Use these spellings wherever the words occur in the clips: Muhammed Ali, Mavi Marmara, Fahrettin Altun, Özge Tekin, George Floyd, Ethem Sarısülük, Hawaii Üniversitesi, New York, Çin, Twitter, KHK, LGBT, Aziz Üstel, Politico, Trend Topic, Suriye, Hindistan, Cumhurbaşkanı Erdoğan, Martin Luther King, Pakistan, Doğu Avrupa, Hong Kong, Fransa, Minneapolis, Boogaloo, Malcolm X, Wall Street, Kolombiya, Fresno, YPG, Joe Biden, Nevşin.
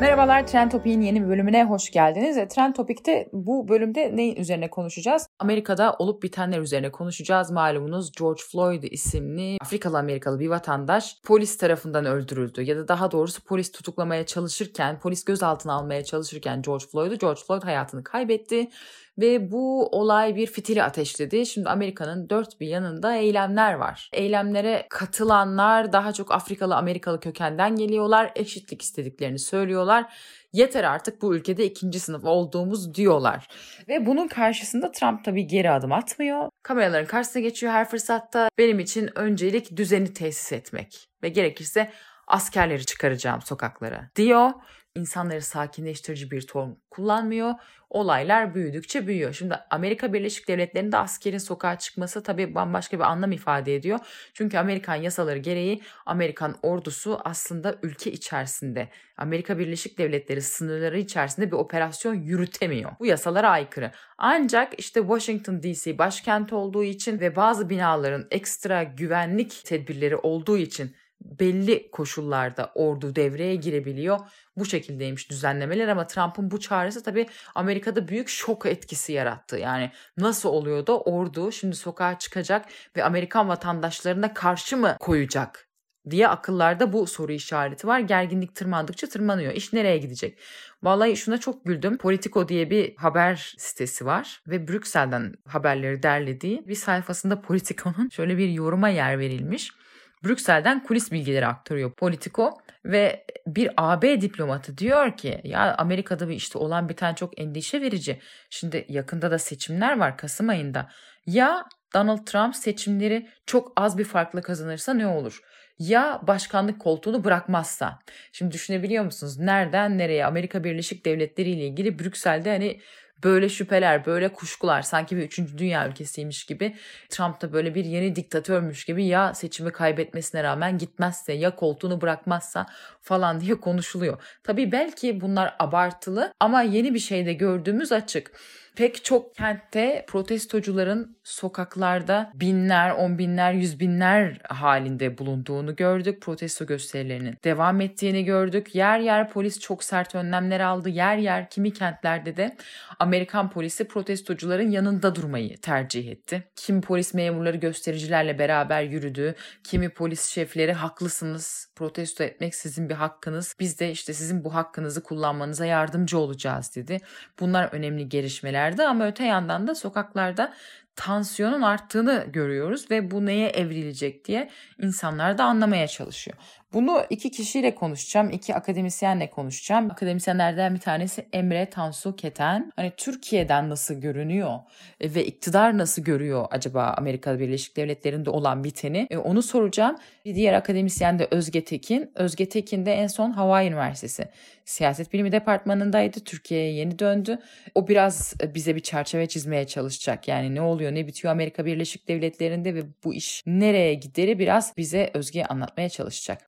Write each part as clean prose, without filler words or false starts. Merhabalar, Trend Topic'in yeni bir bölümüne hoş geldiniz. Trend Topic'te bu bölümde neyin üzerine konuşacağız? Amerika'da olup bitenler üzerine konuşacağız. Malumunuz George Floyd isimli Afrikalı-Amerikalı bir vatandaş polis tarafından öldürüldü. Ya da daha doğrusu polis tutuklamaya çalışırken, polis gözaltına almaya çalışırken George Floyd hayatını kaybetti. Ve bu olay bir fitili ateşledi. Şimdi Amerika'nın dört bir yanında eylemler var. Eylemlere katılanlar daha çok Afrikalı-Amerikalı kökenden geliyorlar. Eşitlik istediklerini söylüyorlar. Yeter artık bu ülkede ikinci sınıf olduğumuz diyorlar. Ve bunun karşısında Trump tabii geri adım atmıyor. Kameraların karşısına geçiyor her fırsatta. Benim için öncelik düzeni tesis etmek ve gerekirse askerleri çıkaracağım sokaklara diyor. İnsanları sakinleştirici bir ton kullanmıyor. Olaylar büyüdükçe büyüyor. Şimdi Amerika Birleşik Devletleri'nde askerin sokağa çıkması tabii bambaşka bir anlam ifade ediyor. Çünkü Amerikan yasaları gereği Amerikan ordusu aslında ülke içerisinde, Amerika Birleşik Devletleri sınırları içerisinde bir operasyon yürütemiyor. Bu yasalara aykırı. Ancak işte Washington DC başkenti olduğu için ve bazı binaların ekstra güvenlik tedbirleri olduğu için belli koşullarda ordu devreye girebiliyor. Bu şekildeymiş düzenlemeler ama Trump'ın bu çağrısı tabii Amerika'da büyük şok etkisi yarattı. Yani nasıl oluyor da ordu şimdi sokağa çıkacak ve Amerikan vatandaşlarına karşı mı koyacak diye akıllarda bu soru işareti var. Gerginlik tırmandıkça tırmanıyor. İş nereye gidecek? Vallahi şuna çok güldüm. Politico diye bir haber sitesi var ve Brüksel'den haberleri derlediği bir sayfasında Politico'nun şöyle bir yoruma yer verilmiş. Brüksel'den kulis bilgileri aktarıyor Politico ve bir AB diplomatı diyor ki ya Amerika'da işte olan biten çok endişe verici. Şimdi yakında da seçimler var Kasım ayında. Ya Donald Trump seçimleri çok az bir farkla kazanırsa ne olur? Ya başkanlık koltuğunu bırakmazsa? Şimdi düşünebiliyor musunuz? Nereden nereye Amerika Birleşik Devletleri ile ilgili Brüksel'de hani böyle şüpheler, böyle kuşkular, sanki bir 3. dünya ülkesiymiş gibi, Trump da böyle bir yeni diktatörmüş gibi ya seçimi kaybetmesine rağmen gitmezse, ya koltuğunu bırakmazsa falan diye konuşuluyor. Tabii belki bunlar abartılı ama yeni bir şey de gördüğümüz açık. Pek çok kentte protestocuların sokaklarda binler, on binler, yüz binler halinde bulunduğunu gördük. Protesto gösterilerinin devam ettiğini gördük. Yer yer polis çok sert önlemler aldı. Yer yer kimi kentlerde de Amerikan polisi protestocuların yanında durmayı tercih etti. Kimi polis memurları göstericilerle beraber yürüdü. Kimi polis şefleri haklısınız, protesto etmek sizin bir hakkınız. Biz de işte sizin bu hakkınızı kullanmanıza yardımcı olacağız dedi. Bunlar önemli gelişmeler. Ama öte yandan da sokaklarda tansiyonun arttığını görüyoruz ve bu neye evrilecek diye insanlar da anlamaya çalışıyor. Bunu iki kişiyle konuşacağım, iki akademisyenle konuşacağım. Akademisyenlerden bir tanesi Emre Tansu Keten. Hani Türkiye'den nasıl görünüyor ve iktidar nasıl görüyor acaba Amerika Birleşik Devletleri'nde olan biteni? Onu soracağım. Bir diğer akademisyen de Özge Tekin. Özge Tekin de en son Hawaii Üniversitesi Siyaset Bilimi Departmanı'ndaydı. Türkiye'ye yeni döndü. O biraz bize bir çerçeve çizmeye çalışacak. Yani ne oluyor, ne bitiyor Amerika Birleşik Devletleri'nde ve bu iş nereye gideri biraz bize Özge anlatmaya çalışacak.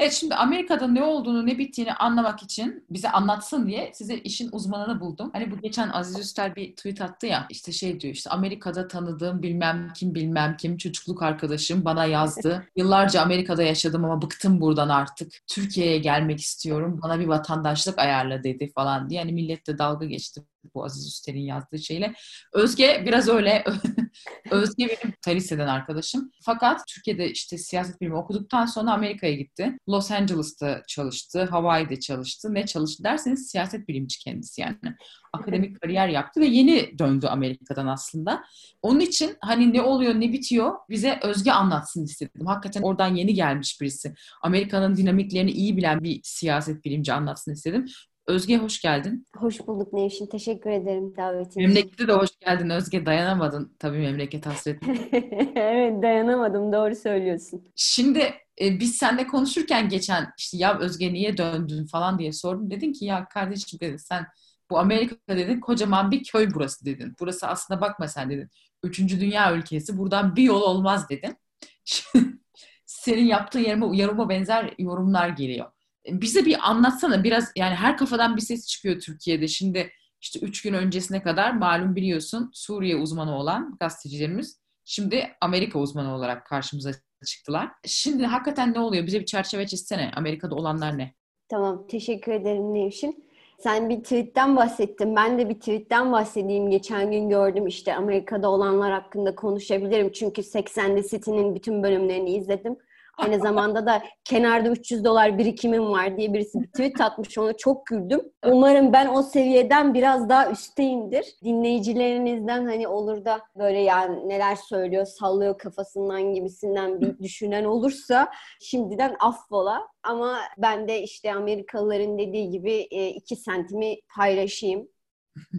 Evet, şimdi Amerika'da ne olduğunu ne bittiğini anlamak için bize anlatsın diye size işin uzmanını buldum. Hani bu geçen Aziz Üstel bir tweet attı ya işte şey diyor işte Amerika'da tanıdığım bilmem kim çocukluk arkadaşım bana yazdı. Yıllarca Amerika'da yaşadım ama bıktım buradan artık. Türkiye'ye gelmek istiyorum. Bana bir vatandaşlık ayarla dedi falan diye. Yani millet de dalga geçti bu Aziz Üstel'in yazdığı şeyle. Özge biraz öyle. Özge benim liseden arkadaşım. Fakat Türkiye'de işte siyaset bilimi okuduktan sonra Amerika'ya gitti. Los Angeles'ta çalıştı, Hawaii'de çalıştı. Ne çalıştı derseniz siyaset bilimci kendisi yani. Akademik kariyer yaptı ve yeni döndü Amerika'dan aslında. Onun için hani ne oluyor, ne bitiyor bize Özge anlatsın istedim. Hakikaten oradan yeni gelmiş birisi. Amerika'nın dinamiklerini iyi bilen bir siyaset bilimci anlatsın istedim. Özge hoş geldin. Hoş bulduk Nevşin. Teşekkür ederim davetiniz. Memlekete de hoş geldin Özge. Dayanamadın tabii memleket hasretine. Evet, dayanamadım. Doğru söylüyorsun. Şimdi biz seninle konuşurken geçen işte ya Özge niye döndün falan diye sordum. Dedin ki ya kardeşim dedin sen bu Amerika dedin kocaman bir köy burası dedin. Burası aslında bakma sen dedin. 3. dünya ülkesi. Buradan bir yol olmaz dedin. Senin yaptığın yarıma benzer yorumlar geliyor. Bize bir anlatsana biraz yani her kafadan bir ses çıkıyor Türkiye'de. Şimdi işte 3 gün öncesine kadar malum biliyorsun Suriye uzmanı olan gazetecilerimiz şimdi Amerika uzmanı olarak karşımıza çıktılar. Şimdi hakikaten ne oluyor? Bize bir çerçeve çizsene. Amerika'da olanlar ne? Tamam. Teşekkür ederim Nevşin. Sen bir tweetten bahsettin. Ben de bir tweetten bahsedeyim. Geçen gün gördüm işte Amerika'da olanlar hakkında konuşabilirim. Çünkü 80'li City'nin bütün bölümlerini izledim. Aynı zamanda da kenarda $300 birikimim var diye birisi bir tweet atmış. Ona çok güldüm. Umarım ben o seviyeden biraz daha üstteyimdir. Dinleyicilerinizden hani olur da böyle yani neler söylüyor, sallıyor kafasından gibisinden bir düşünen olursa şimdiden affola. Ama ben de işte Amerikalıların dediği gibi 2 sentimi paylaşayım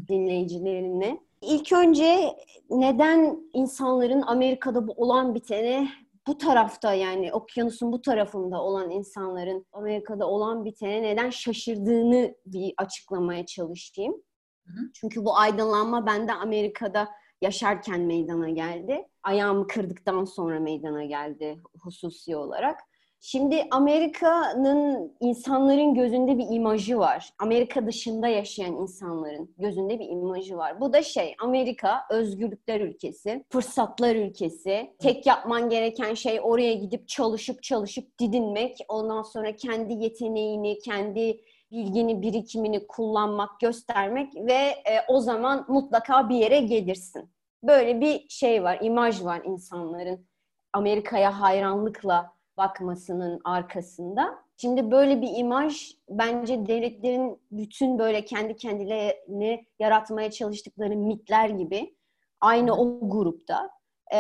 dinleyicilerimle. İlk önce neden insanların Amerika'da bu olan bitene bu tarafta yani okyanusun bu tarafında olan insanların Amerika'da olan bitene neden şaşırdığını bir açıklamaya çalışayım. Hı hı. Çünkü bu aydınlanma bende Amerika'da yaşarken meydana geldi. Ayağımı kırdıktan sonra meydana geldi hususi olarak. Şimdi Amerika'nın insanların gözünde bir imajı var. Amerika dışında yaşayan insanların gözünde bir imajı var. Bu da şey, Amerika özgürlükler ülkesi, fırsatlar ülkesi. Tek yapman gereken şey oraya gidip çalışıp didinmek. Ondan sonra kendi yeteneğini, kendi bilgini, birikimini kullanmak, göstermek ve o zaman mutlaka bir yere gelirsin. Böyle bir şey var, imaj var insanların Amerika'ya hayranlıkla bakmasının arkasında. Şimdi böyle bir imaj bence devletlerin bütün böyle kendi kendilerini yaratmaya çalıştıkları mitler gibi aynı o grupta.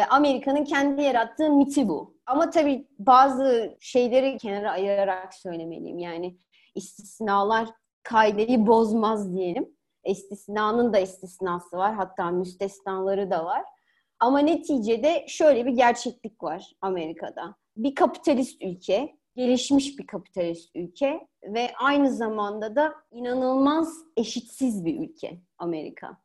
Amerika'nın kendi yarattığı miti bu. Ama tabii bazı şeyleri kenara ayırarak söylemeliyim. Yani istisnalar kaideyi bozmaz diyelim. İstisnanın da istisnası var. Hatta müstesnaları da var. Ama neticede şöyle bir gerçeklik var Amerika'da. Bir kapitalist ülke, gelişmiş bir kapitalist ülke ve aynı zamanda da inanılmaz eşitsiz bir ülke Amerika.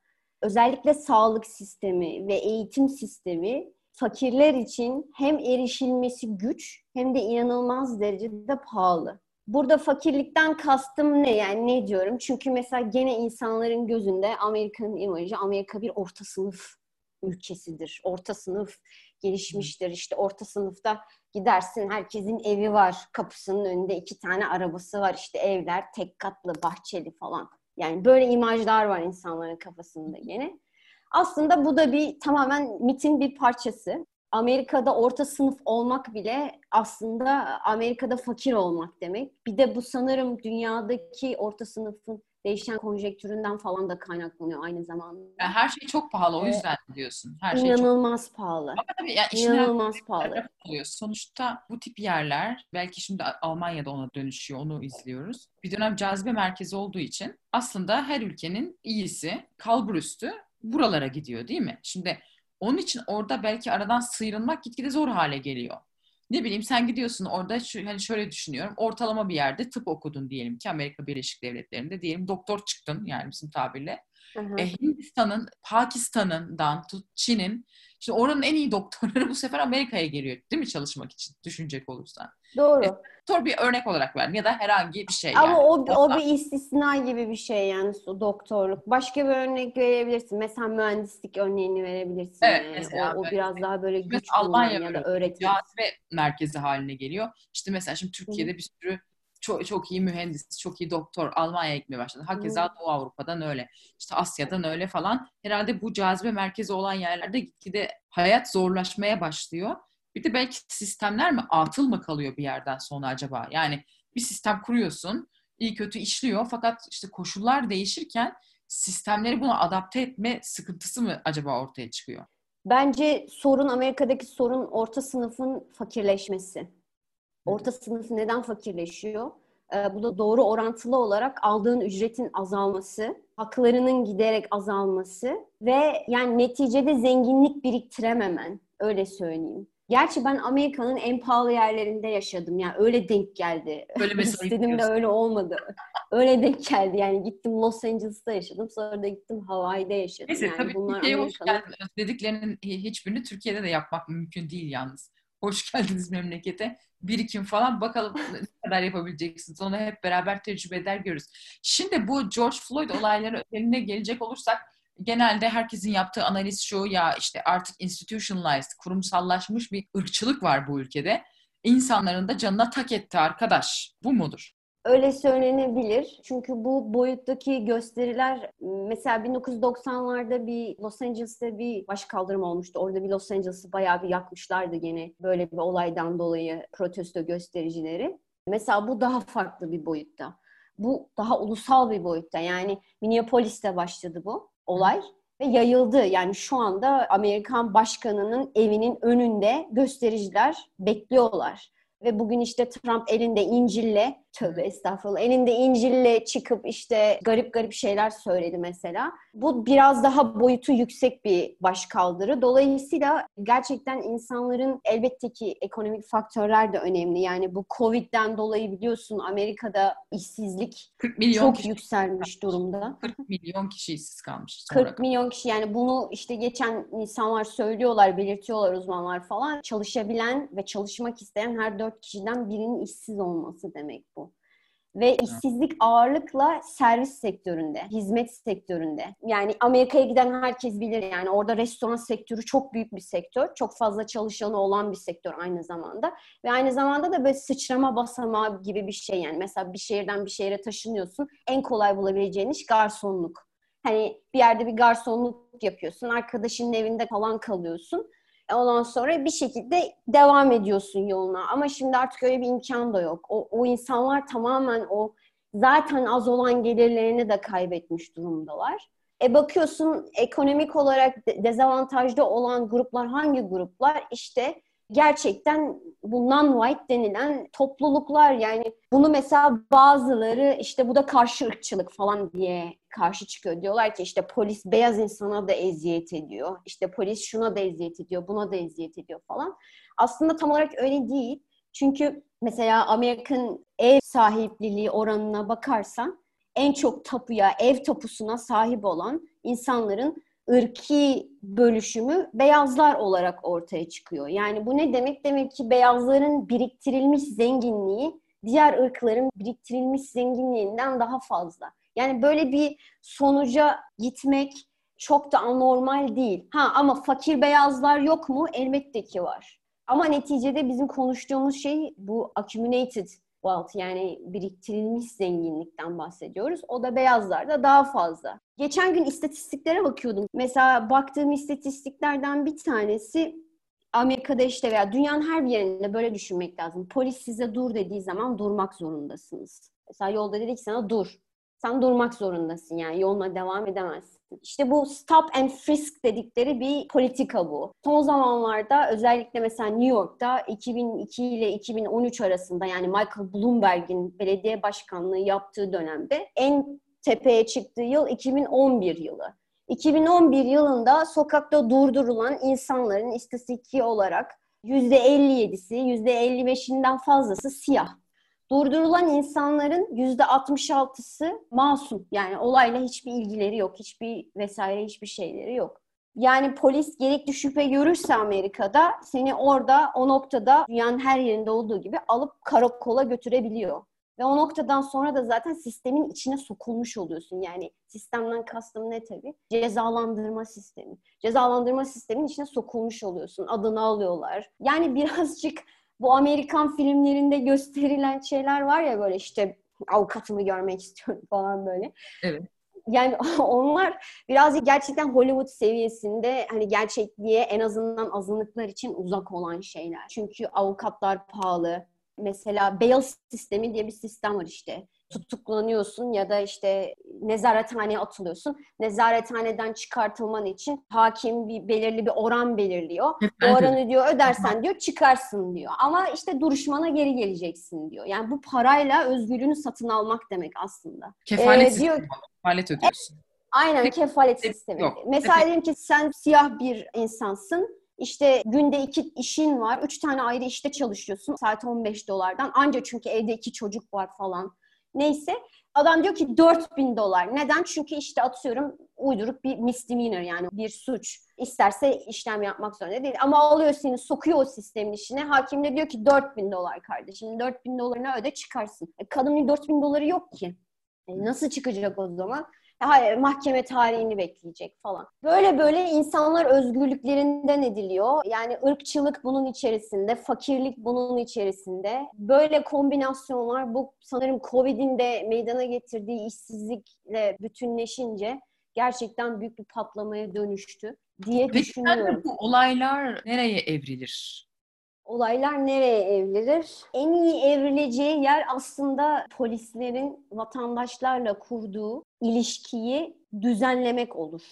Özellikle sağlık sistemi ve eğitim sistemi fakirler için hem erişilmesi güç hem de inanılmaz derecede pahalı. Burada fakirlikten kastım ne yani ne diyorum? Çünkü mesela gene insanların gözünde Amerika'nın imajı, Amerika bir orta sınıf ülkesidir. Orta sınıf gelişmiştir. İşte orta sınıfta gidersin herkesin evi var. Kapısının önünde 2 tane arabası var. İşte evler tek katlı, bahçeli falan. Yani böyle imajlar var insanların kafasında gene. Aslında bu da bir tamamen mitin bir parçası. Amerika'da orta sınıf olmak bile aslında Amerika'da fakir olmak demek. Bir de bu sanırım dünyadaki orta sınıfın değişen konjektüründen falan da kaynaklanıyor aynı zamanda. Yani her şey çok pahalı o yüzden diyorsun. Her inanılmaz şey çok pahalı. Ama tabii yani inanılmaz pahalı. Sonuçta bu tip yerler belki şimdi Almanya'da ona dönüşüyor, onu izliyoruz. Bir dönem cazibe merkezi olduğu için aslında her ülkenin iyisi, kalburüstü buralara gidiyor değil mi? Şimdi onun için orada belki aradan sıyrılmak gitgide zor hale geliyor. Ne bileyim sen gidiyorsun orada hani şöyle düşünüyorum. Ortalama bir yerde tıp okudun diyelim ki Amerika Birleşik Devletleri'nde diyelim doktor çıktın yani bizim tabirle. Hı hı. Hindistan'ın, Pakistan'ından, Çin'in işte oranın en iyi doktorları bu sefer Amerika'ya geliyor değil mi çalışmak için düşünecek olursan. Doğru. Doktor bir örnek olarak ver ya da herhangi bir şey. Ama yani. O bir istisna gibi bir şey yani doktorluk. Başka bir örnek verebilirsin. Mesela mühendislik örneğini verebilirsin. Evet, mesela o biraz daha böyle güç kullanan ya da öğretmen. Cazibe merkezi haline geliyor. İşte mesela şimdi Türkiye'de bir sürü çok iyi mühendis, çok iyi doktor Almanya'ya gitmeye başladı. Hakeza Doğu Avrupa'dan öyle, işte Asya'dan öyle falan. Herhalde bu cazibe merkezi olan yerlerde gitgide hayat zorlaşmaya başlıyor. Bir de belki sistemler mi atıl mı kalıyor bir yerden sonra acaba? Yani bir sistem kuruyorsun, iyi kötü işliyor fakat işte koşullar değişirken sistemleri buna adapte etme sıkıntısı mı acaba ortaya çıkıyor? Bence sorun, Amerika'daki sorun orta sınıfın fakirleşmesi. Orta sınıf neden fakirleşiyor? Bu da doğru orantılı olarak aldığın ücretin azalması, haklarının giderek azalması ve yani neticede zenginlik biriktirememen, öyle söyleyeyim. Gerçi ben Amerika'nın en pahalı yerlerinde yaşadım. Yani öyle denk geldi. İstedim de öyle olmadı. Öyle denk geldi. Yani gittim Los Angeles'ta yaşadım. Sonra da gittim Hawaii'de yaşadım. Neyse yani tabii Türkiye'ye hoş geldiniz. Dediklerinin hiçbirini Türkiye'de de yapmak mümkün değil yalnız. Hoş geldiniz memlekete. Birikim falan. Bakalım ne kadar yapabileceksiniz. Onu hep beraber tecrübe eder görürüz. Şimdi bu George Floyd olayları özelinde gelecek olursak genelde herkesin yaptığı analiz şu: ya işte artık institutionalized, kurumsallaşmış bir ırkçılık var bu ülkede. İnsanların da canına tak etti arkadaş. Bu mudur? Öyle söylenebilir. Çünkü bu boyuttaki gösteriler, mesela 1990'larda bir Los Angeles'te bir başkaldırma olmuştu. Orada bir Los Angeles'ı bayağı bir yakmışlardı gene böyle bir olaydan dolayı protesto göstericileri. Mesela bu daha farklı bir boyutta. Bu daha ulusal bir boyutta. Yani Minneapolis'te başladı bu olay ve yayıldı. Yani şu anda Amerikan başkanının evinin önünde göstericiler bekliyorlar. Ve bugün işte Trump elinde İncil'le, tövbe estağfurullah, elinde İncil'le çıkıp işte garip şeyler söyledi mesela. Bu biraz daha boyutu yüksek bir başkaldırı. Dolayısıyla gerçekten insanların, elbette ki ekonomik faktörler de önemli. Yani bu Covid'den dolayı biliyorsun Amerika'da işsizlik çok yükselmiş durumda. 40 milyon kişi işsiz kalmış. 40 milyon kişi, yani bunu işte geçen insanlar söylüyorlar, belirtiyorlar uzmanlar falan. Çalışabilen ve çalışmak isteyen her 4 kişiden birinin işsiz olması demek bu. Ve işsizlik ağırlıkla servis sektöründe, hizmet sektöründe. Yani Amerika'ya giden herkes bilir, yani orada restoran sektörü çok büyük bir sektör. Çok fazla çalışanı olan bir sektör aynı zamanda. Ve aynı zamanda da böyle sıçrama basamağı gibi bir şey yani. Mesela bir şehirden bir şehre taşınıyorsun. En kolay bulabileceğin iş garsonluk. Hani bir yerde bir garsonluk yapıyorsun. Arkadaşının evinde falan kalıyorsun. Ondan sonra bir şekilde devam ediyorsun yoluna. Ama şimdi artık öyle bir imkan da yok. O insanlar tamamen o zaten az olan gelirlerini de kaybetmiş durumdalar. Bakıyorsun ekonomik olarak dezavantajlı olan gruplar hangi gruplar? İşte gerçekten bu non-white denilen topluluklar. Yani bunu mesela bazıları işte bu da karşı ırkçılık falan diye karşı çıkıyor. Diyorlar ki işte polis beyaz insana da eziyet ediyor. İşte polis şuna da eziyet ediyor, buna da eziyet ediyor falan. Aslında tam olarak öyle değil. Çünkü mesela Amerika'nın ev sahipliliği oranına bakarsan en çok tapuya, ev tapusuna sahip olan insanların ırki bölüşümü beyazlar olarak ortaya çıkıyor. Yani bu ne demek? Demek ki beyazların biriktirilmiş zenginliği diğer ırkların biriktirilmiş zenginliğinden daha fazla. Yani böyle bir sonuca gitmek çok da anormal değil. Ama fakir beyazlar yok mu? Elbette ki var. Ama neticede bizim konuştuğumuz şey bu accumulated wealth, yani biriktirilmiş zenginlikten bahsediyoruz. O da beyazlarda daha fazla. Geçen gün istatistiklere bakıyordum. Mesela baktığım istatistiklerden bir tanesi Amerika'da işte veya dünyanın her bir yerinde böyle düşünmek lazım. Polis size dur dediği zaman durmak zorundasınız. Mesela yolda dedi ki sana dur. Sen durmak zorundasın, yani yoluna devam edemezsin. İşte bu stop and frisk dedikleri bir politika bu. Son zamanlarda özellikle mesela New York'ta 2002 ile 2013 arasında, yani Michael Bloomberg'in belediye başkanlığı yaptığı dönemde en tepeye çıktığı yıl 2011 yılı. 2011 yılında sokakta durdurulan insanların istatistik olarak %57'si, %55'inden fazlası siyah. Durdurulan insanların %66'sı masum. Yani olayla hiçbir ilgileri yok, hiçbir vesaire hiçbir şeyleri yok. Yani polis gerekli şüphe görürse Amerika'da seni orada o noktada dünyanın her yerinde olduğu gibi alıp karakola götürebiliyor. Ve o noktadan sonra da zaten sistemin içine sokulmuş oluyorsun. Yani sistemden kastım ne tabii? Cezalandırma sistemi. Cezalandırma sistemin içine sokulmuş oluyorsun. Adını alıyorlar. Yani birazcık bu Amerikan filmlerinde gösterilen şeyler var ya, böyle işte avukatımı görmek istiyorum falan böyle. Evet. Yani onlar birazcık gerçekten Hollywood seviyesinde, hani gerçekliğe en azından azınlıklar için uzak olan şeyler. Çünkü avukatlar pahalı. Mesela bail sistemi diye bir sistem var işte. Tutuklanıyorsun ya da işte nezarethaneye atılıyorsun. Nezarethaneden çıkartılman için hakim belirli bir oran belirliyor. O oranı diyor ödersen diyor çıkarsın diyor. Ama işte duruşmana geri geleceksin diyor. Yani bu parayla özgürlüğünü satın almak demek aslında. Kefalet sistemi. Kefalet ödüyorsun. Aynen. Peki, kefalet sistemi. Yok. Mesela diyelim ki sen siyah bir insansın. İşte günde 2 işin var. 3 tane ayrı işte çalışıyorsun. Saat $15'dan. Anca çünkü evde 2 çocuk var falan. Neyse. Adam diyor ki $4.000. Neden? Çünkü işte atıyorum uyduruk bir misdemeanor, yani bir suç. İsterse işlem yapmak zorunda değil. Ama alıyor seni, sokuyor o sistemin içine. Hakim de diyor ki $4.000 kardeşim. $4.000 öde çıkarsın. Kadının $4.000 yok ki. Nasıl çıkacak o zaman? Hayır, mahkeme tarihini bekleyecek falan. Böyle böyle insanlar özgürlüklerinden ediliyor. Yani ırkçılık bunun içerisinde, fakirlik bunun içerisinde. Böyle kombinasyonlar, bu sanırım Covid'in de meydana getirdiği işsizlikle bütünleşince gerçekten büyük bir patlamaya dönüştü diye düşünüyorum. Peki, olaylar nereye evrilir? Olaylar nereye evrilir? En iyi evrileceği yer aslında polislerin vatandaşlarla kurduğu ilişkiyi düzenlemek olur.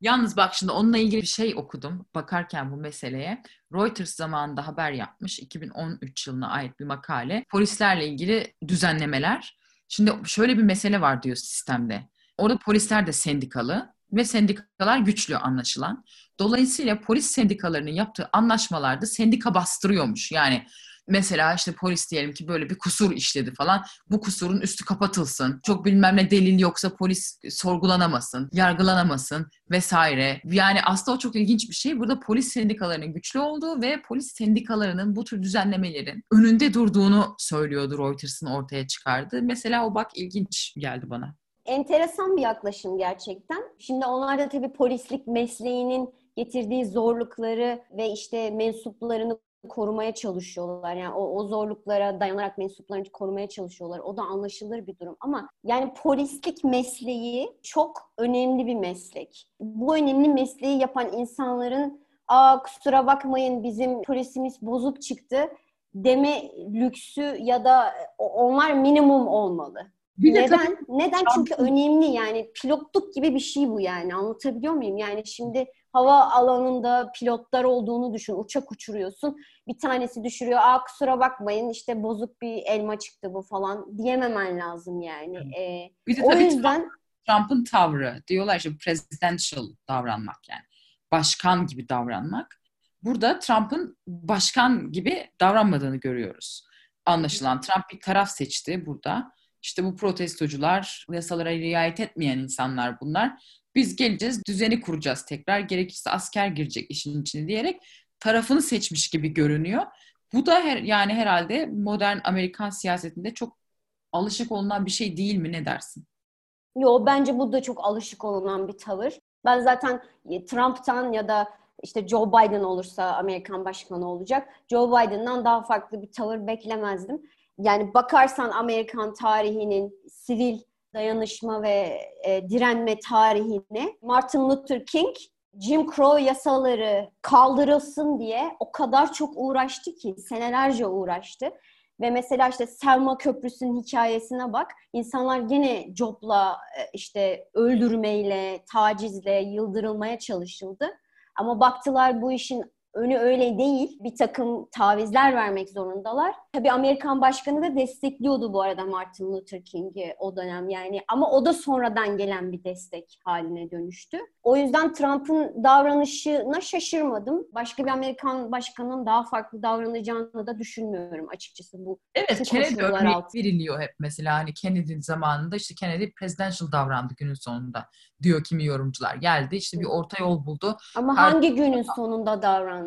Yalnız bak, şimdi onunla ilgili bir şey okudum bakarken bu meseleye. Reuters zamanında haber yapmış, 2013 yılına ait bir makale. Polislerle ilgili düzenlemeler. Şimdi şöyle bir mesele var diyor sistemde. Orada polisler de sendikalı ve sendikalar güçlü anlaşılan. Dolayısıyla polis sendikalarının yaptığı anlaşmalarda sendika bastırıyormuş. Yani mesela işte polis diyelim ki böyle bir kusur işledi falan. Bu kusurun üstü kapatılsın. Çok bilmem ne delil yoksa polis sorgulanamasın, yargılanamasın vesaire. Yani aslında o çok ilginç bir şey. Burada polis sendikalarının güçlü olduğu ve polis sendikalarının bu tür düzenlemelerin önünde durduğunu söylüyordu Reuters'ın ortaya çıkardığı. Mesela o bak ilginç geldi bana. Enteresan bir yaklaşım gerçekten. Şimdi onlar da tabii polislik mesleğinin getirdiği zorlukları ve işte mensuplarını korumaya çalışıyorlar. Yani o zorluklara dayanarak mensuplarını korumaya çalışıyorlar. O da anlaşılır bir durum. Ama yani polislik mesleği çok önemli bir meslek. Bu önemli mesleği yapan insanların kusura bakmayın bizim polisimiz bozuk çıktı deme lüksü ya da onlar minimum olmalı. Neden? Çünkü önemli, yani pilotluk gibi bir şey bu, yani anlatabiliyor muyum? Yani şimdi hava alanında pilotlar olduğunu düşün, uçak uçuruyorsun, bir tanesi düşürüyor, kusura bakmayın işte bozuk bir elma çıktı bu falan diyememen lazım yani. Bir de o yüzden Trump'ın tavrı, diyorlar işte presidential davranmak, yani başkan gibi davranmak. Burada Trump'ın başkan gibi davranmadığını görüyoruz. Anlaşılan Trump bir taraf seçti burada. İşte bu protestocular, yasalara riayet etmeyen insanlar bunlar. Biz geleceğiz, düzeni kuracağız tekrar. Gerekirse asker girecek işin içine diyerek tarafını seçmiş gibi görünüyor. Bu da yani herhalde modern Amerikan siyasetinde çok alışık olunan bir şey değil mi? Ne dersin? Yo, bence bu da çok alışık olunan bir tavır. Ben zaten Trump'tan ya da işte Joe Biden olursa Amerikan başkanı olacak, Joe Biden'dan daha farklı bir tavır beklemezdim. Yani bakarsan Amerikan tarihinin sivil dayanışma ve direnme tarihine Martin Luther King, Jim Crow yasaları kaldırılsın diye o kadar çok uğraştı ki, senelerce uğraştı. Ve mesela işte Selma Köprüsü'nün hikayesine bak. İnsanlar gene copla, işte öldürmeyle, tacizle yıldırılmaya çalışıldı. Ama baktılar bu işin önü öyle değil. Bir takım tavizler vermek zorundalar. Tabii Amerikan başkanı da destekliyordu bu arada Martin Luther King'i o dönem yani. Ama o da sonradan gelen bir destek haline dönüştü. O yüzden Trump'ın davranışına şaşırmadım. Başka bir Amerikan başkanının daha farklı davranacağını da düşünmüyorum açıkçası bu. Evet, Kennedy örneği veriliyor hep mesela. Hani Kennedy zamanında işte Kennedy presidential davrandı günün sonunda diyor kimi yorumcular. Geldi işte bir orta yol buldu. Ama hangi günün sonunda davrandı?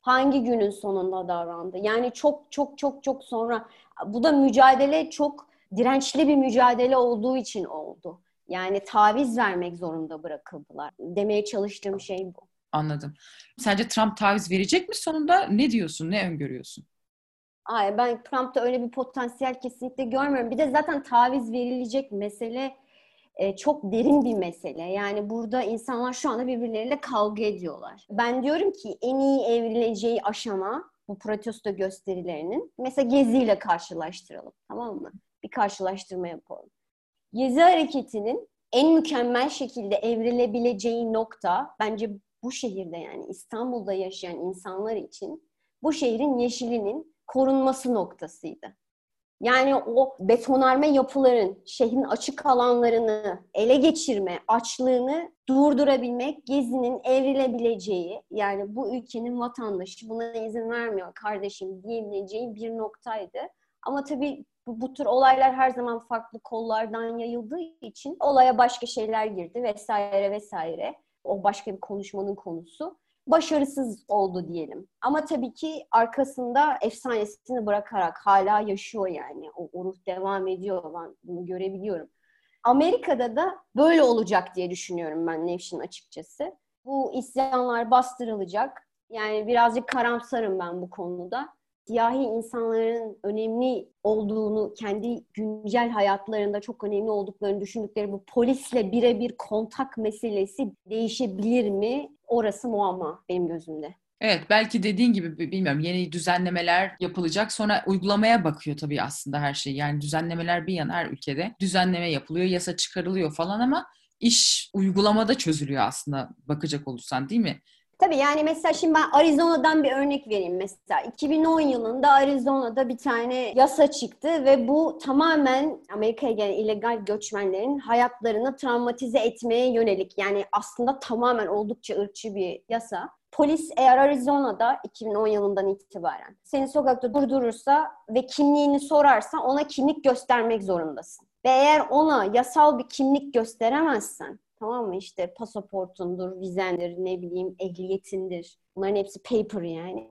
Hangi günün sonunda davrandı? Yani çok sonra. Bu da mücadele, çok dirençli bir mücadele olduğu için oldu. Yani taviz vermek zorunda bırakıldılar. Demeye çalıştığım şey bu. Anladım. Sence Trump taviz verecek mi sonunda? Ne diyorsun? Ne öngörüyorsun? Ay, ben Trump'ta öyle bir potansiyel kesinlikle görmüyorum. Bir de zaten taviz verilecek mesele çok derin bir mesele. Yani burada insanlar şu anda birbirleriyle kavga ediyorlar. Ben diyorum ki en iyi evrileceği aşama bu protesto gösterilerinin. Mesela Gezi ile karşılaştıralım, tamam mı? Bir karşılaştırma yapalım. Gezi hareketinin en mükemmel şekilde evrilebileceği nokta bence bu şehirde, yani İstanbul'da yaşayan insanlar için bu şehrin yeşilinin korunması noktasıydı. Yani o betonarme yapıların, şehrin açık alanlarını ele geçirme, açlığını durdurabilmek Gezi'nin evrilebileceği, yani bu ülkenin vatandaşı buna izin vermiyor kardeşim diyebileceği bir noktaydı. Ama tabii bu tür olaylar her zaman farklı kollardan yayıldığı için olaya başka şeyler girdi vesaire vesaire. O başka bir konuşmanın konusu. Başarısız oldu diyelim. Ama tabii ki arkasında efsanesini bırakarak hala yaşıyor yani. O ruh devam ediyor. Ben bunu görebiliyorum. Amerika'da da böyle olacak diye düşünüyorum ben Nevşin açıkçası. Bu isyanlar bastırılacak. Yani birazcık karamsarım ben bu konuda. Siyahi insanların önemli olduğunu, kendi güncel hayatlarında çok önemli olduklarını düşündükleri bu polisle birebir kontak meselesi değişebilir mi? Orası muamma benim gözümde. Evet, belki dediğin gibi bilmiyorum, yeni düzenlemeler yapılacak. Sonra uygulamaya bakıyor tabii aslında her şey. Yani düzenlemeler bir yana, her ülkede düzenleme yapılıyor, yasa çıkarılıyor falan ama iş uygulamada çözülüyor aslında bakacak olursan, değil mi? Tabii yani mesela şimdi ben Arizona'dan bir örnek vereyim mesela. 2010 yılında Arizona'da bir tane yasa çıktı ve bu tamamen Amerika'ya gelen illegal göçmenlerin hayatlarını travmatize etmeye yönelik. Yani aslında tamamen oldukça ırkçı bir yasa. Polis eğer Arizona'da 2010 yılından itibaren seni sokakta durdurursa ve kimliğini sorarsa ona kimlik göstermek zorundasın. Ve eğer ona yasal bir kimlik gösteremezsen, tamam mı, işte pasaportundur, vizendir, ne bileyim ehliyetindir. Bunların hepsi paper yani.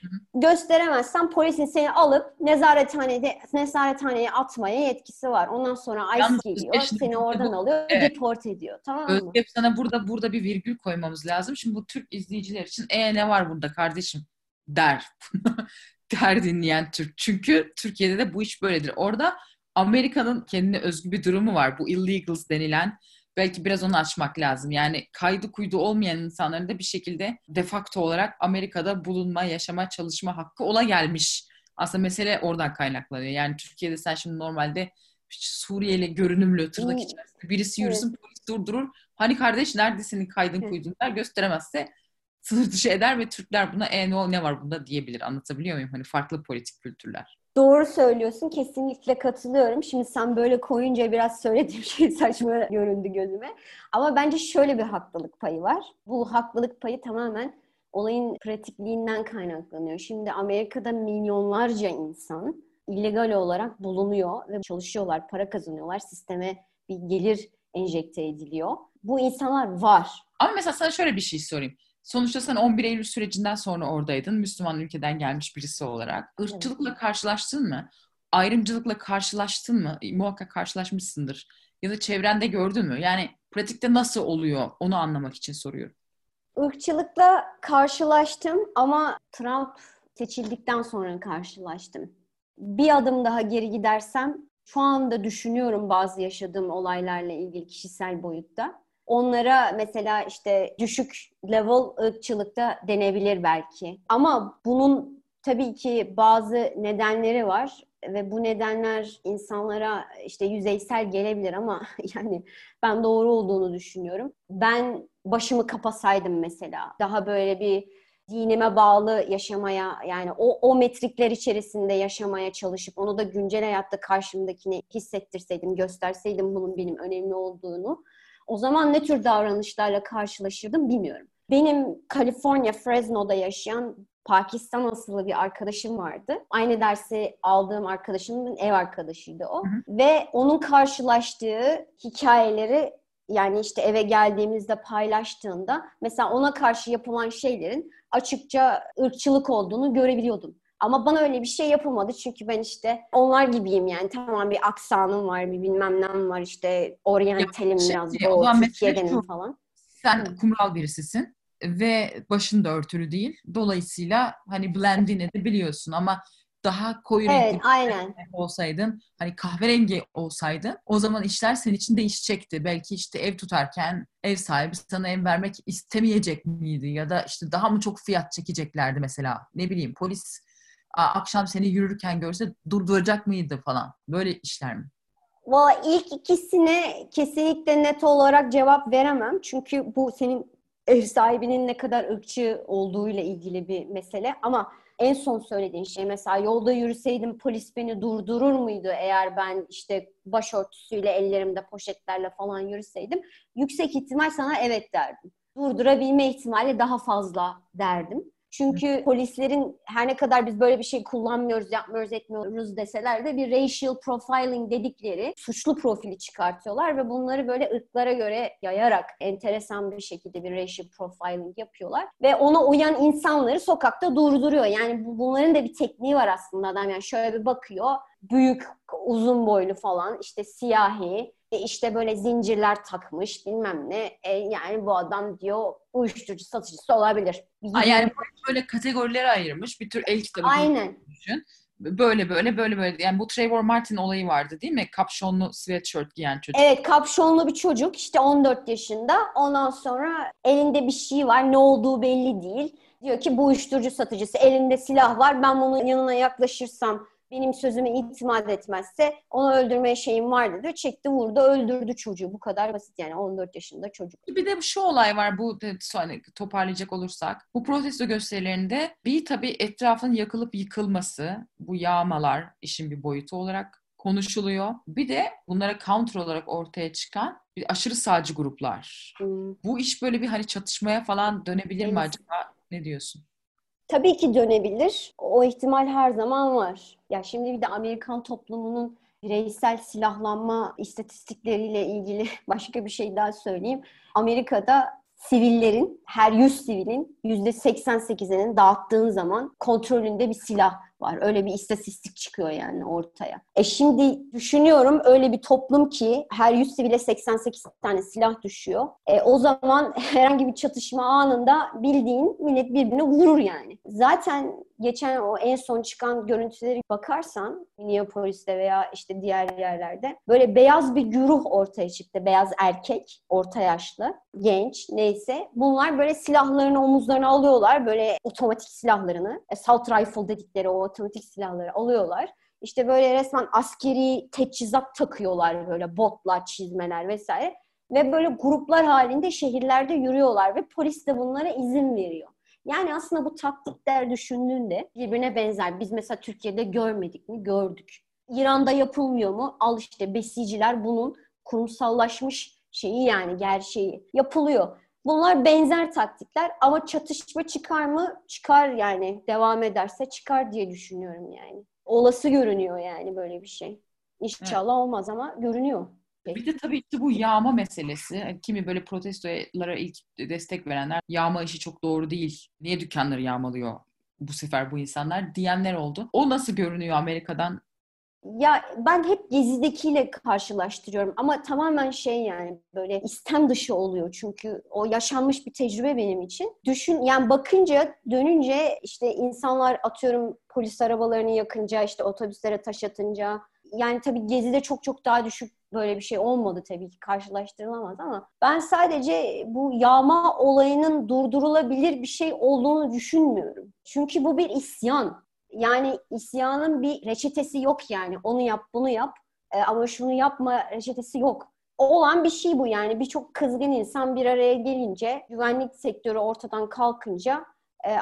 Hı-hı. Gösteremezsen polisin seni alıp nezarethaneye atmaya yetkisi var. Ondan sonra ICE geliyor, seni oradan alıyor, evet, deport ediyor. Tamam mı? Özge, sana burada bir virgül koymamız lazım. Şimdi bu Türk izleyiciler için ne var burada kardeşim der. Der dinleyen Türk. Çünkü Türkiye'de de bu iş böyledir. Orada Amerika'nın kendine özgü bir durumu var. Bu illegals denilen, belki biraz onu açmak lazım. Yani kaydı kuydu olmayan insanların da bir şekilde de facto olarak Amerika'da bulunma, yaşama, çalışma hakkı ola gelmiş. Aslında mesele oradan kaynaklanıyor. Yani Türkiye'de sen şimdi normalde Suriyeli görünümlü tırnak içerisinde birisi yürüsün, evet, polis durdurur. Hani kardeş neredesin kaydın kuydun der, gösteremezse sınır dışı eder ve Türkler buna ne var bunda diyebilir. Anlatabiliyor muyum? Hani farklı politik kültürler. Doğru söylüyorsun. Kesinlikle katılıyorum. Şimdi sen böyle koyunca biraz söylediğim şey saçma göründü gözüme. Ama bence şöyle bir haklılık payı var. Bu haklılık payı tamamen olayın pratikliğinden kaynaklanıyor. Şimdi Amerika'da milyonlarca insan illegal olarak bulunuyor ve çalışıyorlar, para kazanıyorlar. Sisteme bir gelir enjekte ediliyor. Bu insanlar var. Ama mesela sana şöyle bir şey sorayım. Sonuçta sen 11 Eylül sürecinden sonra oradaydın. Müslüman ülkeden gelmiş birisi olarak. Irkçılıkla karşılaştın mı? Ayrımcılıkla karşılaştın mı? Muhakkak karşılaşmışsındır. Ya da çevrende gördün mü? Yani pratikte nasıl oluyor? Onu anlamak için soruyorum. Irkçılıkla karşılaştım ama Trump seçildikten sonra karşılaştım. Bir adım daha geri gidersem, şu anda düşünüyorum bazı yaşadığım olaylarla ilgili kişisel boyutta. Onlara mesela işte düşük level ırkçılıkta denebilir belki. Ama bunun tabii ki bazı nedenleri var ve bu nedenler insanlara işte yüzeysel gelebilir ama yani ben doğru olduğunu düşünüyorum. Ben başımı kapasaydım mesela, daha böyle bir dinime bağlı yaşamaya, yani o metrikler içerisinde yaşamaya çalışıp onu da güncel hayatta karşımdakine hissettirseydim, gösterseydim bunun benim önemli olduğunu, o zaman ne tür davranışlarla karşılaşırdım bilmiyorum. Benim Kaliforniya Fresno'da yaşayan Pakistan asıllı bir arkadaşım vardı. Aynı dersi aldığım arkadaşımın ev arkadaşıydı o. Hı hı. Ve onun karşılaştığı hikayeleri, yani işte eve geldiğimizde paylaştığında mesela ona karşı yapılan şeylerin açıkça ırkçılık olduğunu görebiliyordum. Ama bana öyle bir şey yapılmadı çünkü ben işte onlar gibiyim yani, tamam bir aksanım var, bir bilmem nem var, işte oryantalim biraz doğu, Türkiye'denim falan. Sen kumral birisisin ve başın da örtülü değil. Dolayısıyla hani blendin edebiliyorsun ama daha koyu renkli olsaydın, hani kahverengi olsaydın, o zaman işler senin için değişecekti. Belki işte ev tutarken ev sahibi sana ev vermek istemeyecek miydi? Ya da işte daha mı çok fiyat çekeceklerdi mesela? Ne bileyim, polis akşam seni yürürken görse durduracak mıydı falan? Böyle işler mi? Valla ilk ikisine kesinlikle net olarak cevap veremem. Çünkü bu senin ev sahibinin ne kadar ırkçı olduğuyla ilgili bir mesele. Ama en son söylediğin şey, mesela yolda yürüseydim polis beni durdurur muydu eğer ben işte başörtüsüyle, ellerimde poşetlerle falan yürüseydim? Yüksek ihtimal sana evet derdim. Durdurabilme ihtimali daha fazla derdim. Çünkü polislerin her ne kadar biz böyle bir şey kullanmıyoruz, yapmıyoruz, etmiyoruz deseler de bir racial profiling dedikleri suçlu profili çıkartıyorlar ve bunları böyle ırklara göre yayarak enteresan bir şekilde bir racial profiling yapıyorlar. Ve ona uyan insanları sokakta durduruyor. Yani bunların da bir tekniği var aslında adam. Yani şöyle bir bakıyor, büyük, uzun boylu falan, işte siyahi, işte böyle zincirler takmış bilmem ne. Yani bu adam diyor uyuşturucu satıcısı olabilir. Yani böyle kategorilere ayırmış. Bir tür el kitabı. Aynen. Düşün. Böyle. Yani bu Trevor Martin olayı vardı değil mi? Kapşonlu sweatshirt giyen çocuk. Evet, kapşonlu bir çocuk. İşte 14 yaşında. Ondan sonra elinde bir şey var. Ne olduğu belli değil. Diyor ki bu uyuşturucu satıcısı. Elinde silah var. Ben bunun yanına yaklaşırsam, benim sözüme itimat etmezse onu öldürmeye şeyim vardı diyor. Çekti, vurdu, öldürdü çocuğu. Bu kadar basit yani, 14 yaşında çocuk. Bir de şu olay var, bu hani toparlayacak olursak. Bu protesto gösterilerinde bir tabii etrafın yakılıp yıkılması, bu yağmalar işin bir boyutu olarak konuşuluyor. Bir de bunlara counter olarak ortaya çıkan bir aşırı sağcı gruplar. Bu iş böyle bir hani çatışmaya falan dönebilir mi acaba? Ne diyorsun? Tabii ki dönebilir. O ihtimal her zaman var. Ya şimdi bir de Amerikan toplumunun bireysel silahlanma istatistikleriyle ilgili başka bir şey daha söyleyeyim. Amerika'da sivillerin, her 100 sivilin %88'inin dağıttığın zaman kontrolünde bir silah var. Öyle bir istatistik çıkıyor yani ortaya. Şimdi düşünüyorum, öyle bir toplum ki her 100 sivile 88 tane silah düşüyor. O zaman herhangi bir çatışma anında bildiğin millet birbirine vurur yani. Zaten geçen o en son çıkan görüntüleri bakarsan Minneapolis'te veya işte diğer yerlerde böyle beyaz bir güruh ortaya çıktı. Beyaz erkek, orta yaşlı, genç, neyse. Bunlar böyle silahlarını omuzlarına alıyorlar. Böyle otomatik silahlarını. Assault rifle dedikleri o otomatik silahları alıyorlar. İşte böyle resmen askeri teçhizat takıyorlar, böyle botlar, çizmeler vesaire. Ve böyle gruplar halinde şehirlerde yürüyorlar ve polis de bunlara izin veriyor. Yani aslında bu taktikler düşündüğünde birbirine benzer. Biz mesela Türkiye'de görmedik mi? Gördük. İran'da yapılmıyor mu? Al işte, besiciler bunun kurumsallaşmış şeyi yani, gerçeği. Yapılıyor. Bunlar benzer taktikler ama çatışma çıkar mı? Çıkar yani. Devam ederse çıkar diye düşünüyorum yani. Olası görünüyor yani böyle bir şey. İnşallah olmaz ama görünüyor. Bir de tabii ki bu yağma meselesi. Kimi böyle protestolara ilk destek verenler, yağma işi çok doğru değil, niye dükkanları yağmalıyor bu sefer bu insanlar diyenler oldu. O nasıl görünüyor Amerika'dan? Ya ben hep Gezi'dekiyle karşılaştırıyorum ama tamamen şey yani, böyle istem dışı oluyor çünkü o yaşanmış bir tecrübe benim için. Düşün yani, bakınca, dönünce işte insanlar, atıyorum, polis arabalarını yakınca, işte otobüslere taş atınca, yani tabii Gezi'de çok daha düşük böyle bir şey olmadı tabii ki, karşılaştırılamaz ama ben sadece bu yağma olayının durdurulabilir bir şey olduğunu düşünmüyorum. Çünkü bu bir isyan. Yani isyanın bir reçetesi yok yani. Onu yap, bunu yap ama şunu yapma reçetesi yok. Olan bir şey bu yani. Birçok kızgın insan bir araya gelince, güvenlik sektörü ortadan kalkınca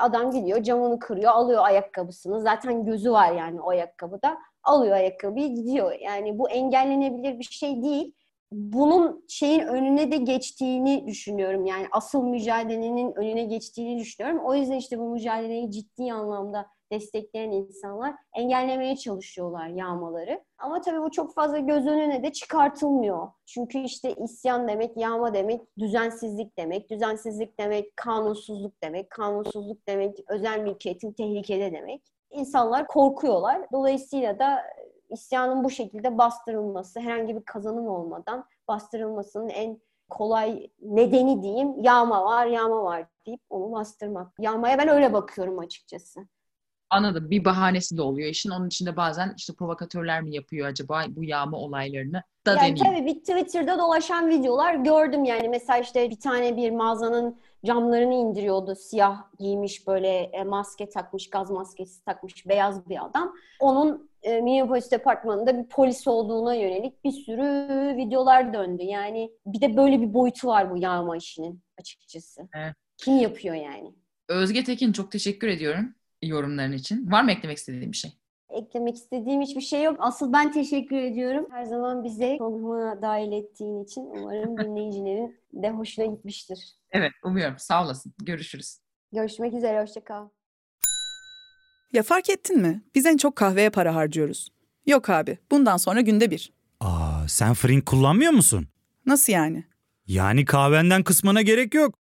adam gidiyor, camını kırıyor, alıyor ayakkabısını. Zaten gözü var yani o ayakkabıda. Alıyor ayakkabıyı, gidiyor. Yani bu engellenebilir bir şey değil. Bunun şeyin önüne de geçtiğini düşünüyorum. Yani asıl mücadelenin önüne geçtiğini düşünüyorum. O yüzden işte bu mücadeleyi ciddi anlamda destekleyen insanlar engellemeye çalışıyorlar yağmaları. Ama tabii bu çok fazla göz önüne de çıkartılmıyor. Çünkü işte isyan demek, yağma demek, düzensizlik demek. Düzensizlik demek, kanunsuzluk demek. Kanunsuzluk demek, özel mülkiyetin tehlikede demek. İnsanlar korkuyorlar. Dolayısıyla da isyanın bu şekilde bastırılması, herhangi bir kazanım olmadan bastırılmasının en kolay nedeni diyeyim, yağma var, yağma var deyip onu bastırmak. Yağmaya ben öyle bakıyorum açıkçası. Anladım. Bir bahanesi de oluyor işin. Onun için de bazen işte provokatörler mi yapıyor acaba bu yağma olaylarını da deneyim. Yani tabii bir Twitter'da dolaşan videolar gördüm yani. Mesela işte bir tane bir mağazanın camlarını indiriyordu. Siyah giymiş, böyle maske takmış, gaz maskesi takmış beyaz bir adam. Onun Minneapolis departmanında bir polis olduğuna yönelik bir sürü videolar döndü. Yani bir de böyle bir boyutu var bu yağma işinin açıkçası. Evet. Kim yapıyor yani? Özge Tekin, çok teşekkür ediyorum yorumların için. Var mı eklemek istediğin bir şey? Eklemek istediğim hiçbir şey yok. Asıl ben teşekkür ediyorum. Her zaman bize programa dahil ettiğin için umarım dinleyicilerin de hoşuna gitmiştir. Evet, umuyorum. Sağ olasın. Görüşürüz. Görüşmek üzere. Hoşça kal. Ya fark ettin mi? Biz en çok kahveye para harcıyoruz. Yok abi. Bundan sonra günde bir. Aa, sen Frink kullanmıyor musun? Nasıl yani? Yani kahvenden kısmına gerek yok.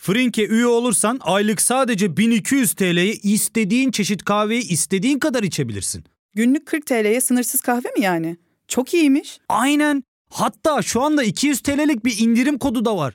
Frink'e üye olursan aylık sadece 1200 TL'ye istediğin çeşit kahveyi istediğin kadar içebilirsin. Günlük 40 TL'ye sınırsız kahve mi yani? Çok iyiymiş. Aynen. Hatta şu anda 200 TL'lik bir indirim kodu da var.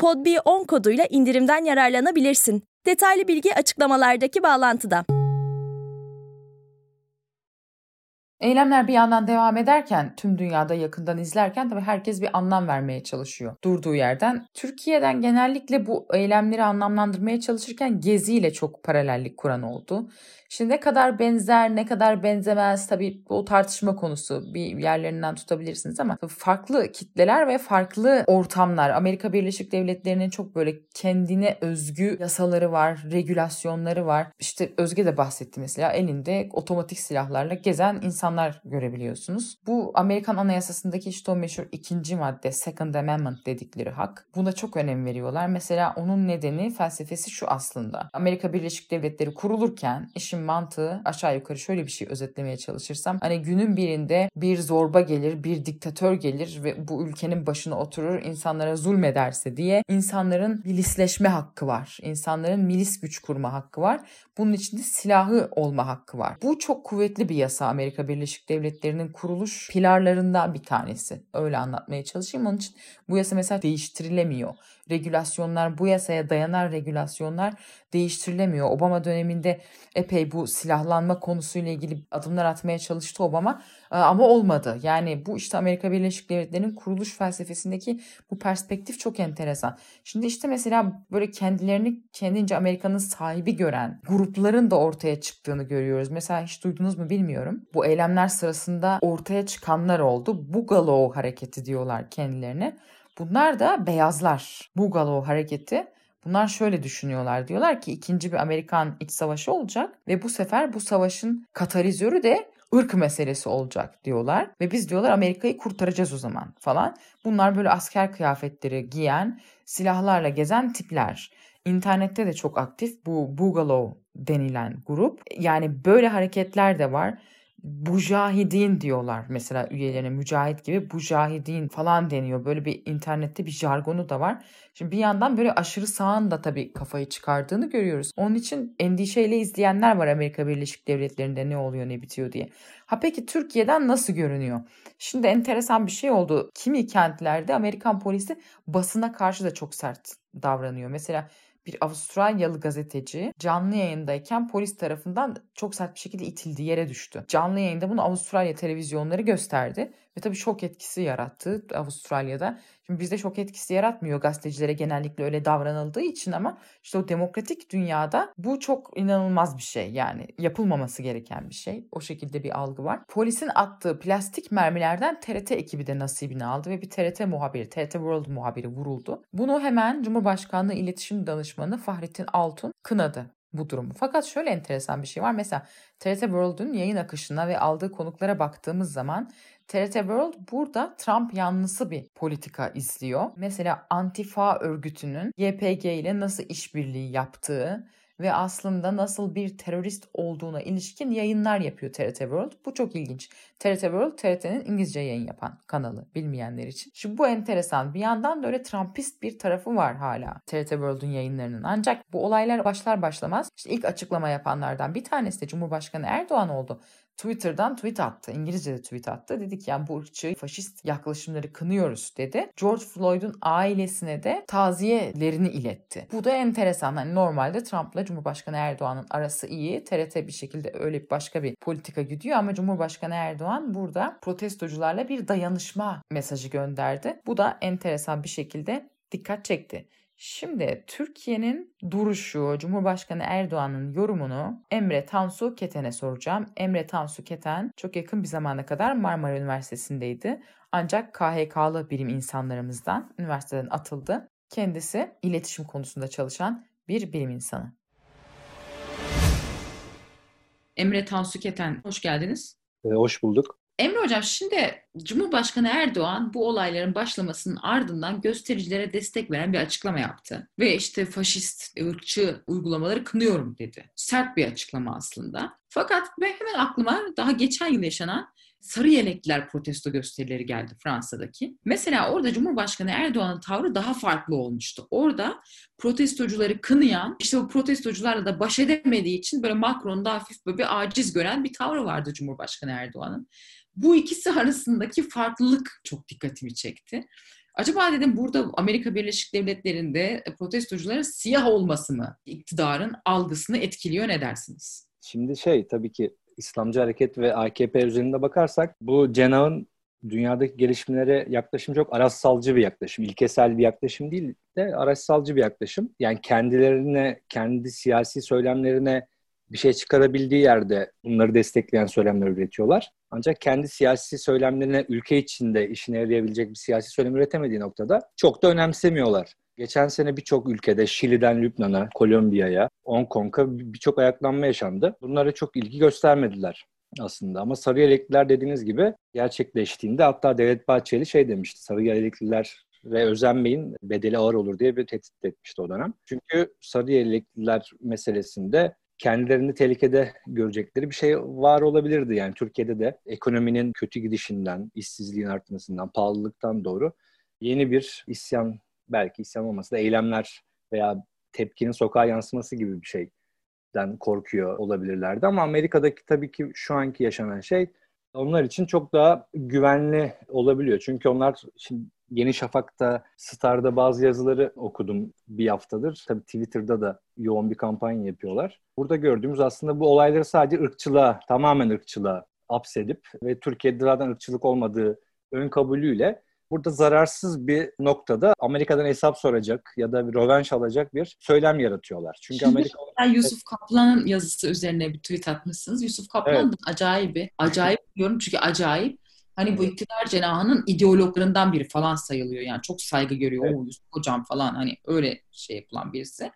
PODB10 koduyla indirimden yararlanabilirsin. Detaylı bilgi açıklamalardaki bağlantıda. Eylemler bir yandan devam ederken, tüm dünyada yakından izlerken tabii herkes bir anlam vermeye çalışıyor durduğu yerden. Türkiye'den genellikle bu eylemleri anlamlandırmaya çalışırken Gezi ile çok paralellik kuran oldu. Şimdi ne kadar benzer, ne kadar benzemez, tabii o tartışma konusu, bir yerlerinden tutabilirsiniz ama farklı kitleler ve farklı ortamlar. Amerika Birleşik Devletleri'nin çok böyle kendine özgü yasaları var, regülasyonları var. İşte Özge de bahsetti mesela, elinde otomatik silahlarla gezen insanlar görebiliyorsunuz. Bu Amerikan Anayasası'ndaki işte o meşhur 2. madde, Second Amendment dedikleri hak. Buna çok önem veriyorlar. Mesela onun nedeni, felsefesi şu aslında. Amerika Birleşik Devletleri kurulurken işin mantığı aşağı yukarı şöyle bir şey özetlemeye çalışırsam, hani günün birinde bir zorba gelir, bir diktatör gelir ve bu ülkenin başına oturur, insanlara zulmederse diye insanların milisleşme hakkı var. İnsanların milis güç kurma hakkı var. Bunun içinde silahı olma hakkı var. Bu çok kuvvetli bir yasa, Amerika Birleşik Devletleri'nin kuruluş pilarlarından bir tanesi. Öyle anlatmaya çalışayım. Onun için bu yasa mesela değiştirilemiyor. Regülasyonlar, bu yasaya dayanan regülasyonlar değiştirilemiyor. Obama döneminde epey bu silahlanma konusuyla ilgili adımlar atmaya çalıştı Obama ama olmadı. Yani bu işte Amerika Birleşik Devletleri'nin kuruluş felsefesindeki bu perspektif çok enteresan. Şimdi işte mesela böyle kendilerini kendince Amerika'nın sahibi gören grupların da ortaya çıktığını görüyoruz. Mesela hiç duydunuz mu bilmiyorum. Bu eylemler sırasında ortaya çıkanlar oldu. Boogaloo hareketi diyorlar kendilerine. Bunlar da beyazlar. Boogaloo hareketi. Bunlar şöyle düşünüyorlar. Diyorlar ki 2. bir Amerikan iç savaşı olacak ve bu sefer bu savaşın katalizörü de ırk meselesi olacak diyorlar. Ve biz diyorlar Amerika'yı kurtaracağız o zaman falan. Bunlar böyle asker kıyafetleri giyen, silahlarla gezen tipler. İnternette de çok aktif bu Boogaloo denilen grup. Yani böyle hareketler de var. Bucahidin diyorlar mesela üyelerine, mücahit gibi bucahidin falan deniyor. Böyle bir internette bir jargonu da var. Şimdi bir yandan böyle aşırı sağın da tabii kafayı çıkardığını görüyoruz. Onun için endişeyle izleyenler var Amerika Birleşik Devletleri'nde ne oluyor ne bitiyor diye. Ha peki Türkiye'den nasıl görünüyor? Şimdi enteresan bir şey oldu. Kimi kentlerde Amerikan polisi basına karşı da çok sert davranıyor. Mesela bir Avustralyalı gazeteci canlı yayındayken polis tarafından çok sert bir şekilde itildi, yere düştü. Canlı yayında bunu Avustralya televizyonları gösterdi ve tabii şok etkisi yarattı Avustralya'da. Şimdi bizde şok etkisi yaratmıyor gazetecilere genellikle öyle davranıldığı için ama işte o demokratik dünyada bu çok inanılmaz bir şey, yani yapılmaması gereken bir şey. O şekilde bir algı var. Polisin attığı plastik mermilerden TRT ekibi de nasibini aldı ve bir TRT muhabiri, TRT World muhabiri vuruldu. Bunu hemen Cumhurbaşkanlığı İletişim Danışmanı Fahrettin Altun kınadı bu durumu. Fakat şöyle enteresan bir şey var. Mesela TRT World'un yayın akışına ve aldığı konuklara baktığımız zaman TRT World burada Trump yanlısı bir politika izliyor. Mesela Antifa örgütünün YPG ile nasıl işbirliği yaptığı ve aslında nasıl bir terörist olduğuna ilişkin yayınlar yapıyor TRT World. Bu çok ilginç. TRT World, TRT'nin İngilizce yayın yapan kanalı bilmeyenler için. Şimdi bu enteresan. Bir yandan da öyle Trumpist bir tarafı var hala TRT World'un yayınlarının. Ancak bu olaylar başlar başlamaz işte ilk açıklama yapanlardan bir tanesi de Cumhurbaşkanı Erdoğan oldu. Twitter'dan tweet attı. İngilizce'de tweet attı. Dedi ki yani bu ırkçı faşist yaklaşımları kınıyoruz dedi. George Floyd'un ailesine de taziyelerini iletti. Bu da enteresan. Hani normalde Trump'la Cumhurbaşkanı Erdoğan'ın arası iyi. TRT bir şekilde öyle başka bir politika gidiyor ama Cumhurbaşkanı Erdoğan burada protestocularla bir dayanışma mesajı gönderdi. Bu da enteresan bir şekilde dikkat çekti. Şimdi Türkiye'nin duruşu, Cumhurbaşkanı Erdoğan'ın yorumunu Emre Tansu Keten'e soracağım. Emre Tansu Keten çok yakın bir zamana kadar Marmara Üniversitesi'ndeydi. Ancak KHK'lı bilim insanlarımızdan, üniversiteden atıldı. Kendisi iletişim konusunda çalışan bir bilim insanı. Emre Tansu Keten, hoş geldiniz. Hoş bulduk. Emre Hocam, şimdi Cumhurbaşkanı Erdoğan bu olayların başlamasının ardından göstericilere destek veren bir açıklama yaptı. Ve işte faşist, ırkçı uygulamaları kınıyorum dedi. Sert bir açıklama aslında. Fakat ben hemen aklıma daha geçen yıl yaşanan sarı yelekliler protesto gösterileri geldi Fransa'daki. Mesela orada Cumhurbaşkanı Erdoğan'ın tavrı daha farklı olmuştu. Orada protestocuları kınayan, işte bu protestocularla da baş edemediği için böyle Macron'da hafif böyle bir aciz gören bir tavrı vardı Cumhurbaşkanı Erdoğan'ın. Bu ikisi arasındaki farklılık çok dikkatimi çekti. Acaba dedim burada Amerika Birleşik Devletleri'nde protestocuların siyah olması mı iktidarın algısını etkiliyor, ne dersiniz? Şimdi tabii ki İslamcı Hareket ve AKP üzerinde bakarsak bu cenahın dünyadaki gelişmelere yaklaşım çok araçsalcı bir yaklaşım. İlkesel bir yaklaşım değil de araçsalcı bir yaklaşım. Yani kendilerine, kendi siyasi söylemlerine bir şey çıkarabildiği yerde bunları destekleyen söylemler üretiyorlar. Ancak kendi siyasi söylemlerine ülke içinde işine yarayabilecek bir siyasi söylem üretemediği noktada çok da önemsemiyorlar. Geçen sene birçok ülkede Şili'den Lübnan'a, Kolombiya'ya, Hong Kong'a birçok ayaklanma yaşandı. Bunlara çok ilgi göstermediler aslında. Ama sarı yelekliler dediğiniz gibi gerçekleştiğinde hatta Devlet Bahçeli demişti. Sarı yelekliler ve özenmeyin bedeli ağır olur diye bir tehdit etmişti o dönem. Çünkü sarı yelekliler meselesinde kendilerini tehlikede görecekleri bir şey var olabilirdi. Yani Türkiye'de de ekonominin kötü gidişinden, işsizliğin artmasından, pahalılıktan doğru yeni bir isyan, belki isyan olması da eylemler veya tepkinin sokağa yansıması gibi bir şeyden korkuyor olabilirlerdi. Ama Amerika'daki tabii ki şu anki yaşanan şey onlar için çok daha güvenli olabiliyor. Çünkü onlar şimdi Yeni Şafak'ta, Star'da bazı yazıları okudum bir haftadır. Tabii Twitter'da da yoğun bir kampanya yapıyorlar. Burada gördüğümüz aslında bu olayları sadece ırkçılığa, tamamen ırkçılığa hapsedip ve Türkiye'de zaten ırkçılık olmadığı ön kabulüyle burada zararsız bir noktada Amerika'dan hesap soracak ya da bir rövanş alacak bir söylem yaratıyorlar. Çünkü Amerika... Yusuf Kaplan'ın yazısı üzerine bir tweet atmışsınız. Yusuf Kaplan da acayip diyorum çünkü acayip. Hani bu iktidar cenahının ideologlarından biri falan sayılıyor. Yani çok saygı görüyor. Evet. O hocam falan hani öyle yapılan birisi.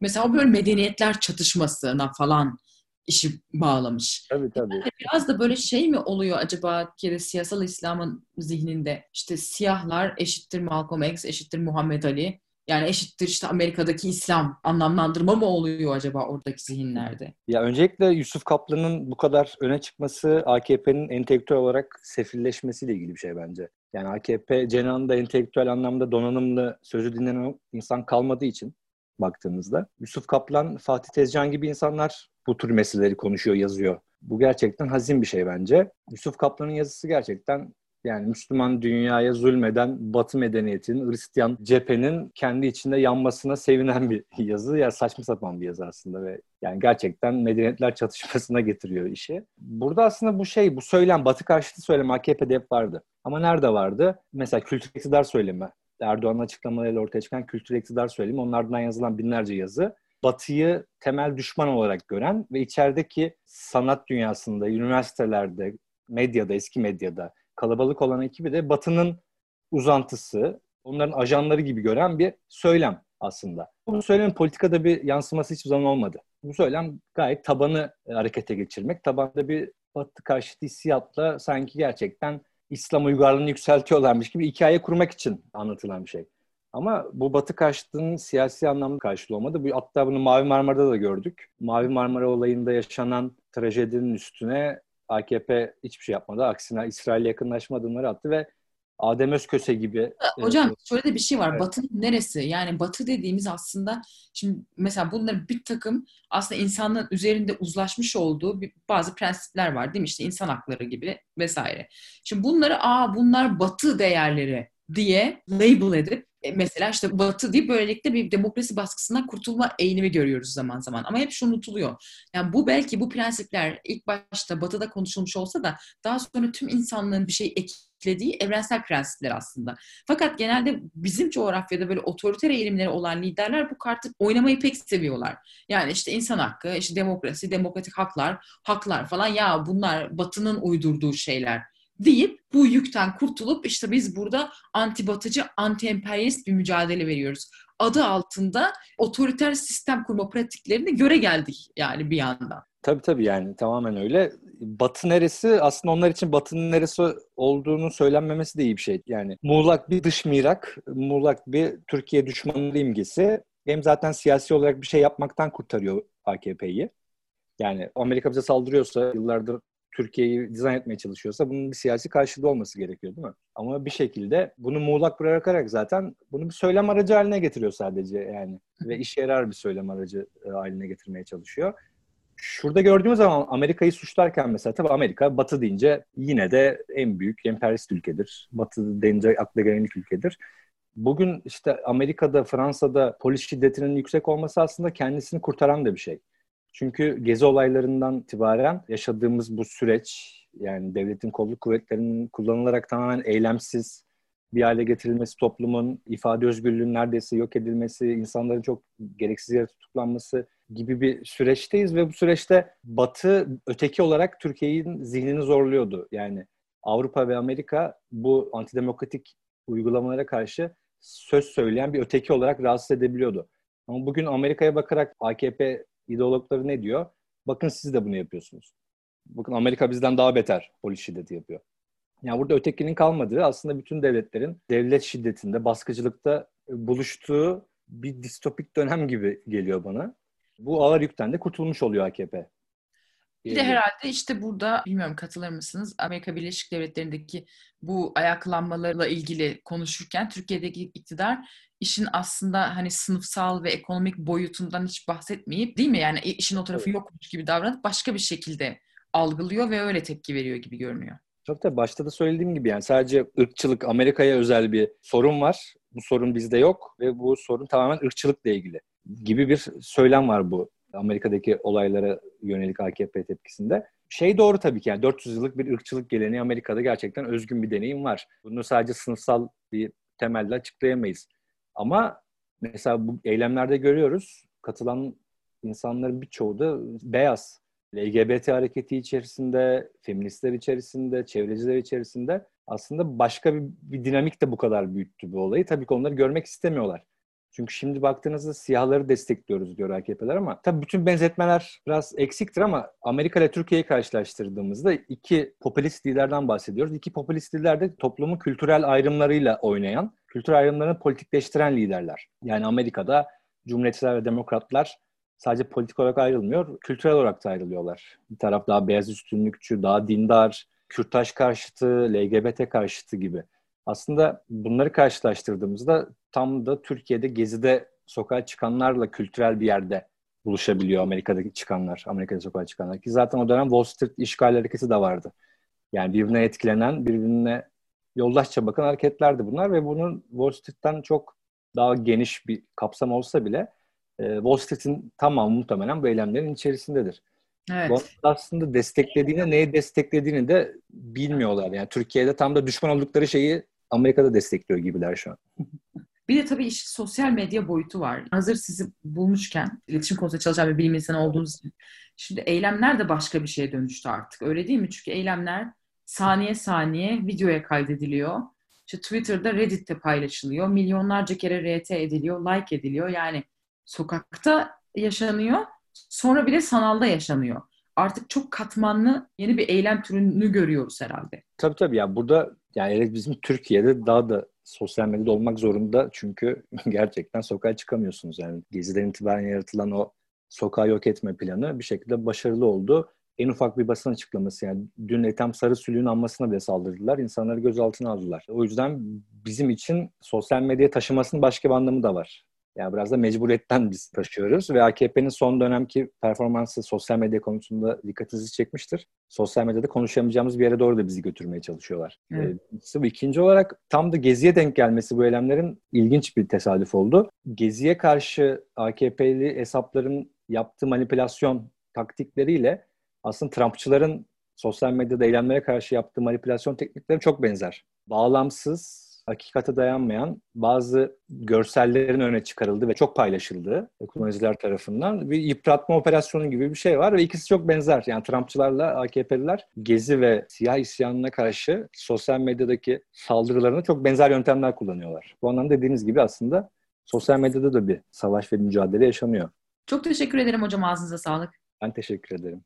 Mesela böyle medeniyetler çatışmasına falan işi bağlamış. Tabii. Yani biraz da böyle mi oluyor acaba ki siyasal İslam'ın zihninde siyahlar eşittir Malcolm X, eşittir Muhammed Ali. Yani eşittir Amerika'daki İslam anlamlandırma mı oluyor acaba oradaki zihinlerde? Ya öncelikle Yusuf Kaplan'ın bu kadar öne çıkması AKP'nin entelektüel olarak sefilleşmesiyle ilgili bir bence. Yani AKP cenahında entelektüel anlamda donanımlı, sözü dinlenen insan kalmadığı için baktığımızda. Yusuf Kaplan, Fatih Tezcan gibi insanlar bu tür meseleleri konuşuyor, yazıyor. Bu gerçekten hazin bir bence. Yusuf Kaplan'ın yazısı gerçekten... Yani Müslüman dünyaya zulmeden Batı medeniyetinin, Hristiyan cephenin kendi içinde yanmasına sevinen bir yazı. Ya saçma sapan bir yazı aslında ve yani gerçekten medeniyetler çatışmasına getiriyor işi. Burada aslında bu bu söylem, Batı karşıtı söylem AKP'de hep vardı. Ama nerede vardı? Mesela kültür iktidar söylemi. Erdoğan'ın açıklamalarıyla ortaya çıkan kültür iktidar söylemi. Onlardan yazılan binlerce yazı. Batı'yı temel düşman olarak gören ve içerideki sanat dünyasında, üniversitelerde, medyada, eski medyada kalabalık olan ekibi de Batı'nın uzantısı, onların ajanları gibi gören bir söylem aslında. Bu söylemin politikada bir yansıması hiçbir zaman olmadı. Bu söylem gayet tabanı harekete geçirmek. Tabanda bir Batı karşıtı hissiyatla sanki gerçekten İslam uygarlığını yükseltiyorlarmış gibi hikaye kurmak için anlatılan bir Ama bu Batı karşıtlığının siyasi anlamda karşılığı olmadı. Hatta bunu Mavi Marmara'da da gördük. Mavi Marmara olayında yaşanan trajedinin üstüne AKP hiçbir şey yapmadı. Aksine İsrail'e yakınlaşma adımları attı ve Adem Özköse gibi... Hocam şöyle de bir şey var. Evet. Batı'nın neresi? Yani Batı dediğimiz aslında... Şimdi mesela bunların bir takım aslında insanların üzerinde uzlaşmış olduğu bazı prensipler var değil mi? İşte insan hakları gibi vesaire. Şimdi bunları bunlar Batı değerleri diye label edip mesela işte Batı deyip böylelikle bir demokrasi baskısından kurtulma eğilimi görüyoruz zaman zaman. Ama hep şu unutuluyor. Yani belki bu prensipler ilk başta Batı'da konuşulmuş olsa da daha sonra tüm insanlığın bir şey eklediği evrensel prensipler aslında. Fakat genelde bizim coğrafyada böyle otoriter eğilimleri olan liderler bu kartı oynamayı pek seviyorlar. Yani işte insan hakkı, işte demokrasi, demokratik haklar falan ya bunlar Batı'nın uydurduğu şeyler deyip bu yükten kurtulup işte biz burada anti-batıcı, anti-emperyalist bir mücadele veriyoruz. Adı altında otoriter sistem kurma pratiklerine göre geldik yani bir yandan. Tabii yani tamamen öyle. Batı neresi? Aslında onlar için Batı'nın neresi olduğunu söylenmemesi de iyi bir şey. Yani muğlak bir dış mirak, muğlak bir Türkiye düşmanlığı imgesi hem zaten siyasi olarak bir şey yapmaktan kurtarıyor AKP'yi. Yani Amerika bize saldırıyorsa yıllardır Türkiye'yi dizayn etmeye çalışıyorsa bunun bir siyasi karşılığı olması gerekiyor değil mi? Ama bir şekilde bunu muğlak bırakarak zaten bunu bir söylem aracı haline getiriyor sadece yani. Ve işe yarar bir söylem aracı haline getirmeye çalışıyor. Şurada gördüğümüz zaman Amerika'yı suçlarken mesela tabii Amerika Batı deyince yine de en büyük emperyalist ülkedir. Batı deyince akla gelen ilk ülkedir. Bugün işte Amerika'da, Fransa'da polis şiddetinin yüksek olması aslında kendisini kurtaran da bir şey. Çünkü Gezi olaylarından itibaren yaşadığımız bu süreç yani devletin kolluk kuvvetlerinin kullanılarak tamamen eylemsiz bir hale getirilmesi, toplumun ifade özgürlüğünün neredeyse yok edilmesi, insanların çok gereksiz yere tutuklanması gibi bir süreçteyiz ve bu süreçte Batı öteki olarak Türkiye'nin zihnini zorluyordu. Yani Avrupa ve Amerika bu antidemokratik uygulamalara karşı söz söyleyen bir öteki olarak rahatsız edebiliyordu. Ama bugün Amerika'ya bakarak AKP İdeologları ne diyor? Bakın siz de bunu yapıyorsunuz. Bakın Amerika bizden daha beter polis şiddeti yapıyor. Yani burada ötekinin kalmadığı aslında bütün devletlerin devlet şiddetinde, baskıcılıkta buluştuğu bir distopik dönem gibi geliyor bana. Bu ağır yükten de kurtulmuş oluyor AKP. Bir de herhalde işte burada, bilmiyorum katılır mısınız, Amerika Birleşik Devletleri'ndeki bu ayaklanmalarla ilgili konuşurken Türkiye'deki iktidar işin aslında hani sınıfsal ve ekonomik boyutundan hiç bahsetmeyip değil mi? Yani işin o tarafı yokmuş gibi davranıp başka bir şekilde algılıyor ve öyle tepki veriyor gibi görünüyor. Çok da başta da söylediğim gibi yani sadece ırkçılık Amerika'ya özel bir sorun var. Bu sorun bizde yok ve bu sorun tamamen ırkçılıkla ilgili gibi bir söylem var bu. Amerika'daki olaylara yönelik AKP tepkisinde. Şey doğru tabii ki yani 400 yıllık bir ırkçılık geleneği Amerika'da gerçekten özgün bir deneyim var. Bunu sadece sınıfsal bir temelle açıklayamayız. Ama mesela bu eylemlerde görüyoruz katılan insanların birçoğu da beyaz. LGBT hareketi içerisinde, feministler içerisinde, çevreciler içerisinde aslında başka bir dinamik de bu kadar büyüttü bu olayı. Tabii ki onları görmek istemiyorlar. Çünkü şimdi baktığınızda siyahları destekliyoruz diyor AKP'ler ama tabii bütün benzetmeler biraz eksiktir ama Amerika ile Türkiye'yi karşılaştırdığımızda iki popülist liderden bahsediyoruz. İki popülist lider de toplumun kültürel ayrımlarıyla oynayan, kültür ayrımlarını politikleştiren liderler. Yani Amerika'da Cumhuriyetçiler ve Demokratlar sadece politik olarak ayrılmıyor, kültürel olarak da ayrılıyorlar. Bir taraf daha beyaz üstünlükçü, daha dindar, Kürtaş karşıtı, LGBT karşıtı gibi. Aslında bunları karşılaştırdığımızda tam da Türkiye'de Gezi'de sokağa çıkanlarla kültürel bir yerde buluşabiliyor Amerika'daki çıkanlar, Amerika'da sokağa çıkanlar. Ki zaten o dönem Wall Street işgal hareketi de vardı. Yani birbirine etkilenen, birbirine yoldaşça bakan hareketlerdi bunlar ve bunun Wall Street'ten çok daha geniş bir kapsam olsa bile Wall Street'in tamamı muhtemelen bu eylemlerin içerisindedir. Evet. Aslında desteklediğini, neyi desteklediğini de bilmiyorlar. Yani Türkiye'de tam da düşman oldukları şeyi Amerika'da destekliyor gibiler şu an. Bir de tabii işin sosyal medya boyutu var. Hazır sizi bulmuşken, iletişim konusunda çalışan bir bilim insanı olduğunuz için şimdi eylemler de başka bir şeye dönüştü artık. Öyle değil mi? Çünkü eylemler saniye saniye videoya kaydediliyor. İşte Twitter'da, Reddit'te paylaşılıyor. Milyonlarca kere RT ediliyor, like ediliyor. Yani sokakta yaşanıyor. Sonra bir de sanalda yaşanıyor. artık çok katmanlı yeni bir eylem türünü görüyoruz herhalde. Tabii tabii ya, burada yani bizim Türkiye'de daha da sosyal medyada olmak zorunda, çünkü gerçekten sokağa çıkamıyorsunuz. Yani Gezi'den itibaren yaratılan o sokağı yok etme planı bir şekilde başarılı oldu. En ufak bir basın açıklaması, yani dün Ethem Sarısülüğün anmasına bile saldırdılar. İnsanları gözaltına aldılar. O yüzden bizim için sosyal medyaya taşımasının başka bir anlamı da var. Yani biraz da mecburiyetten biz taşıyoruz ve AKP'nin son dönemki performansı sosyal medya konusunda dikkatinizi çekmiştir. Sosyal medyada konuşamayacağımız bir yere doğru da bizi götürmeye çalışıyorlar. İkinci olarak tam da Gezi'ye denk gelmesi bu eylemlerin ilginç bir tesadüf oldu. Gezi'ye karşı AKP'li hesapların yaptığı manipülasyon taktikleriyle aslında Trumpçıların sosyal medyada eylemlere karşı yaptığı manipülasyon teknikleri çok benzer. Bağlamsız, hakikate dayanmayan bazı görsellerin öne çıkarıldığı ve çok paylaşıldığı kullanıcılar tarafından bir yıpratma operasyonu gibi bir şey var ve ikisi çok benzer. Yani Trumpçılarla AKP'liler Gezi ve siyah isyanına karşı sosyal medyadaki saldırılarına çok benzer yöntemler kullanıyorlar. Bu anlamda dediğiniz gibi aslında sosyal medyada da bir savaş ve mücadele yaşanıyor. Çok teşekkür ederim hocam, ağzınıza sağlık. Ben teşekkür ederim.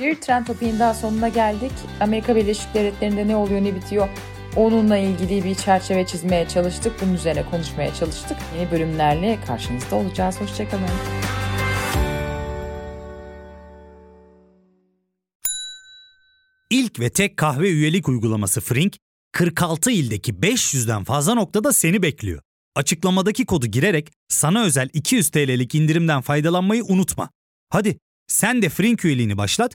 Bir Trend Topic'in daha sonuna geldik. Amerika Birleşik Devletleri'nde ne oluyor, ne bitiyor? Onunla ilgili bir çerçeve çizmeye çalıştık. Bunun üzerine konuşmaya çalıştık. Yeni bölümlerle karşınızda olacağız. Hoşçakalın. İlk ve tek kahve üyelik uygulaması Frink, 46 ildeki 500'den fazla noktada seni bekliyor. Açıklamadaki kodu girerek sana özel 200 TL'lik indirimden faydalanmayı unutma. Hadi sen de Frink üyeliğini başlat,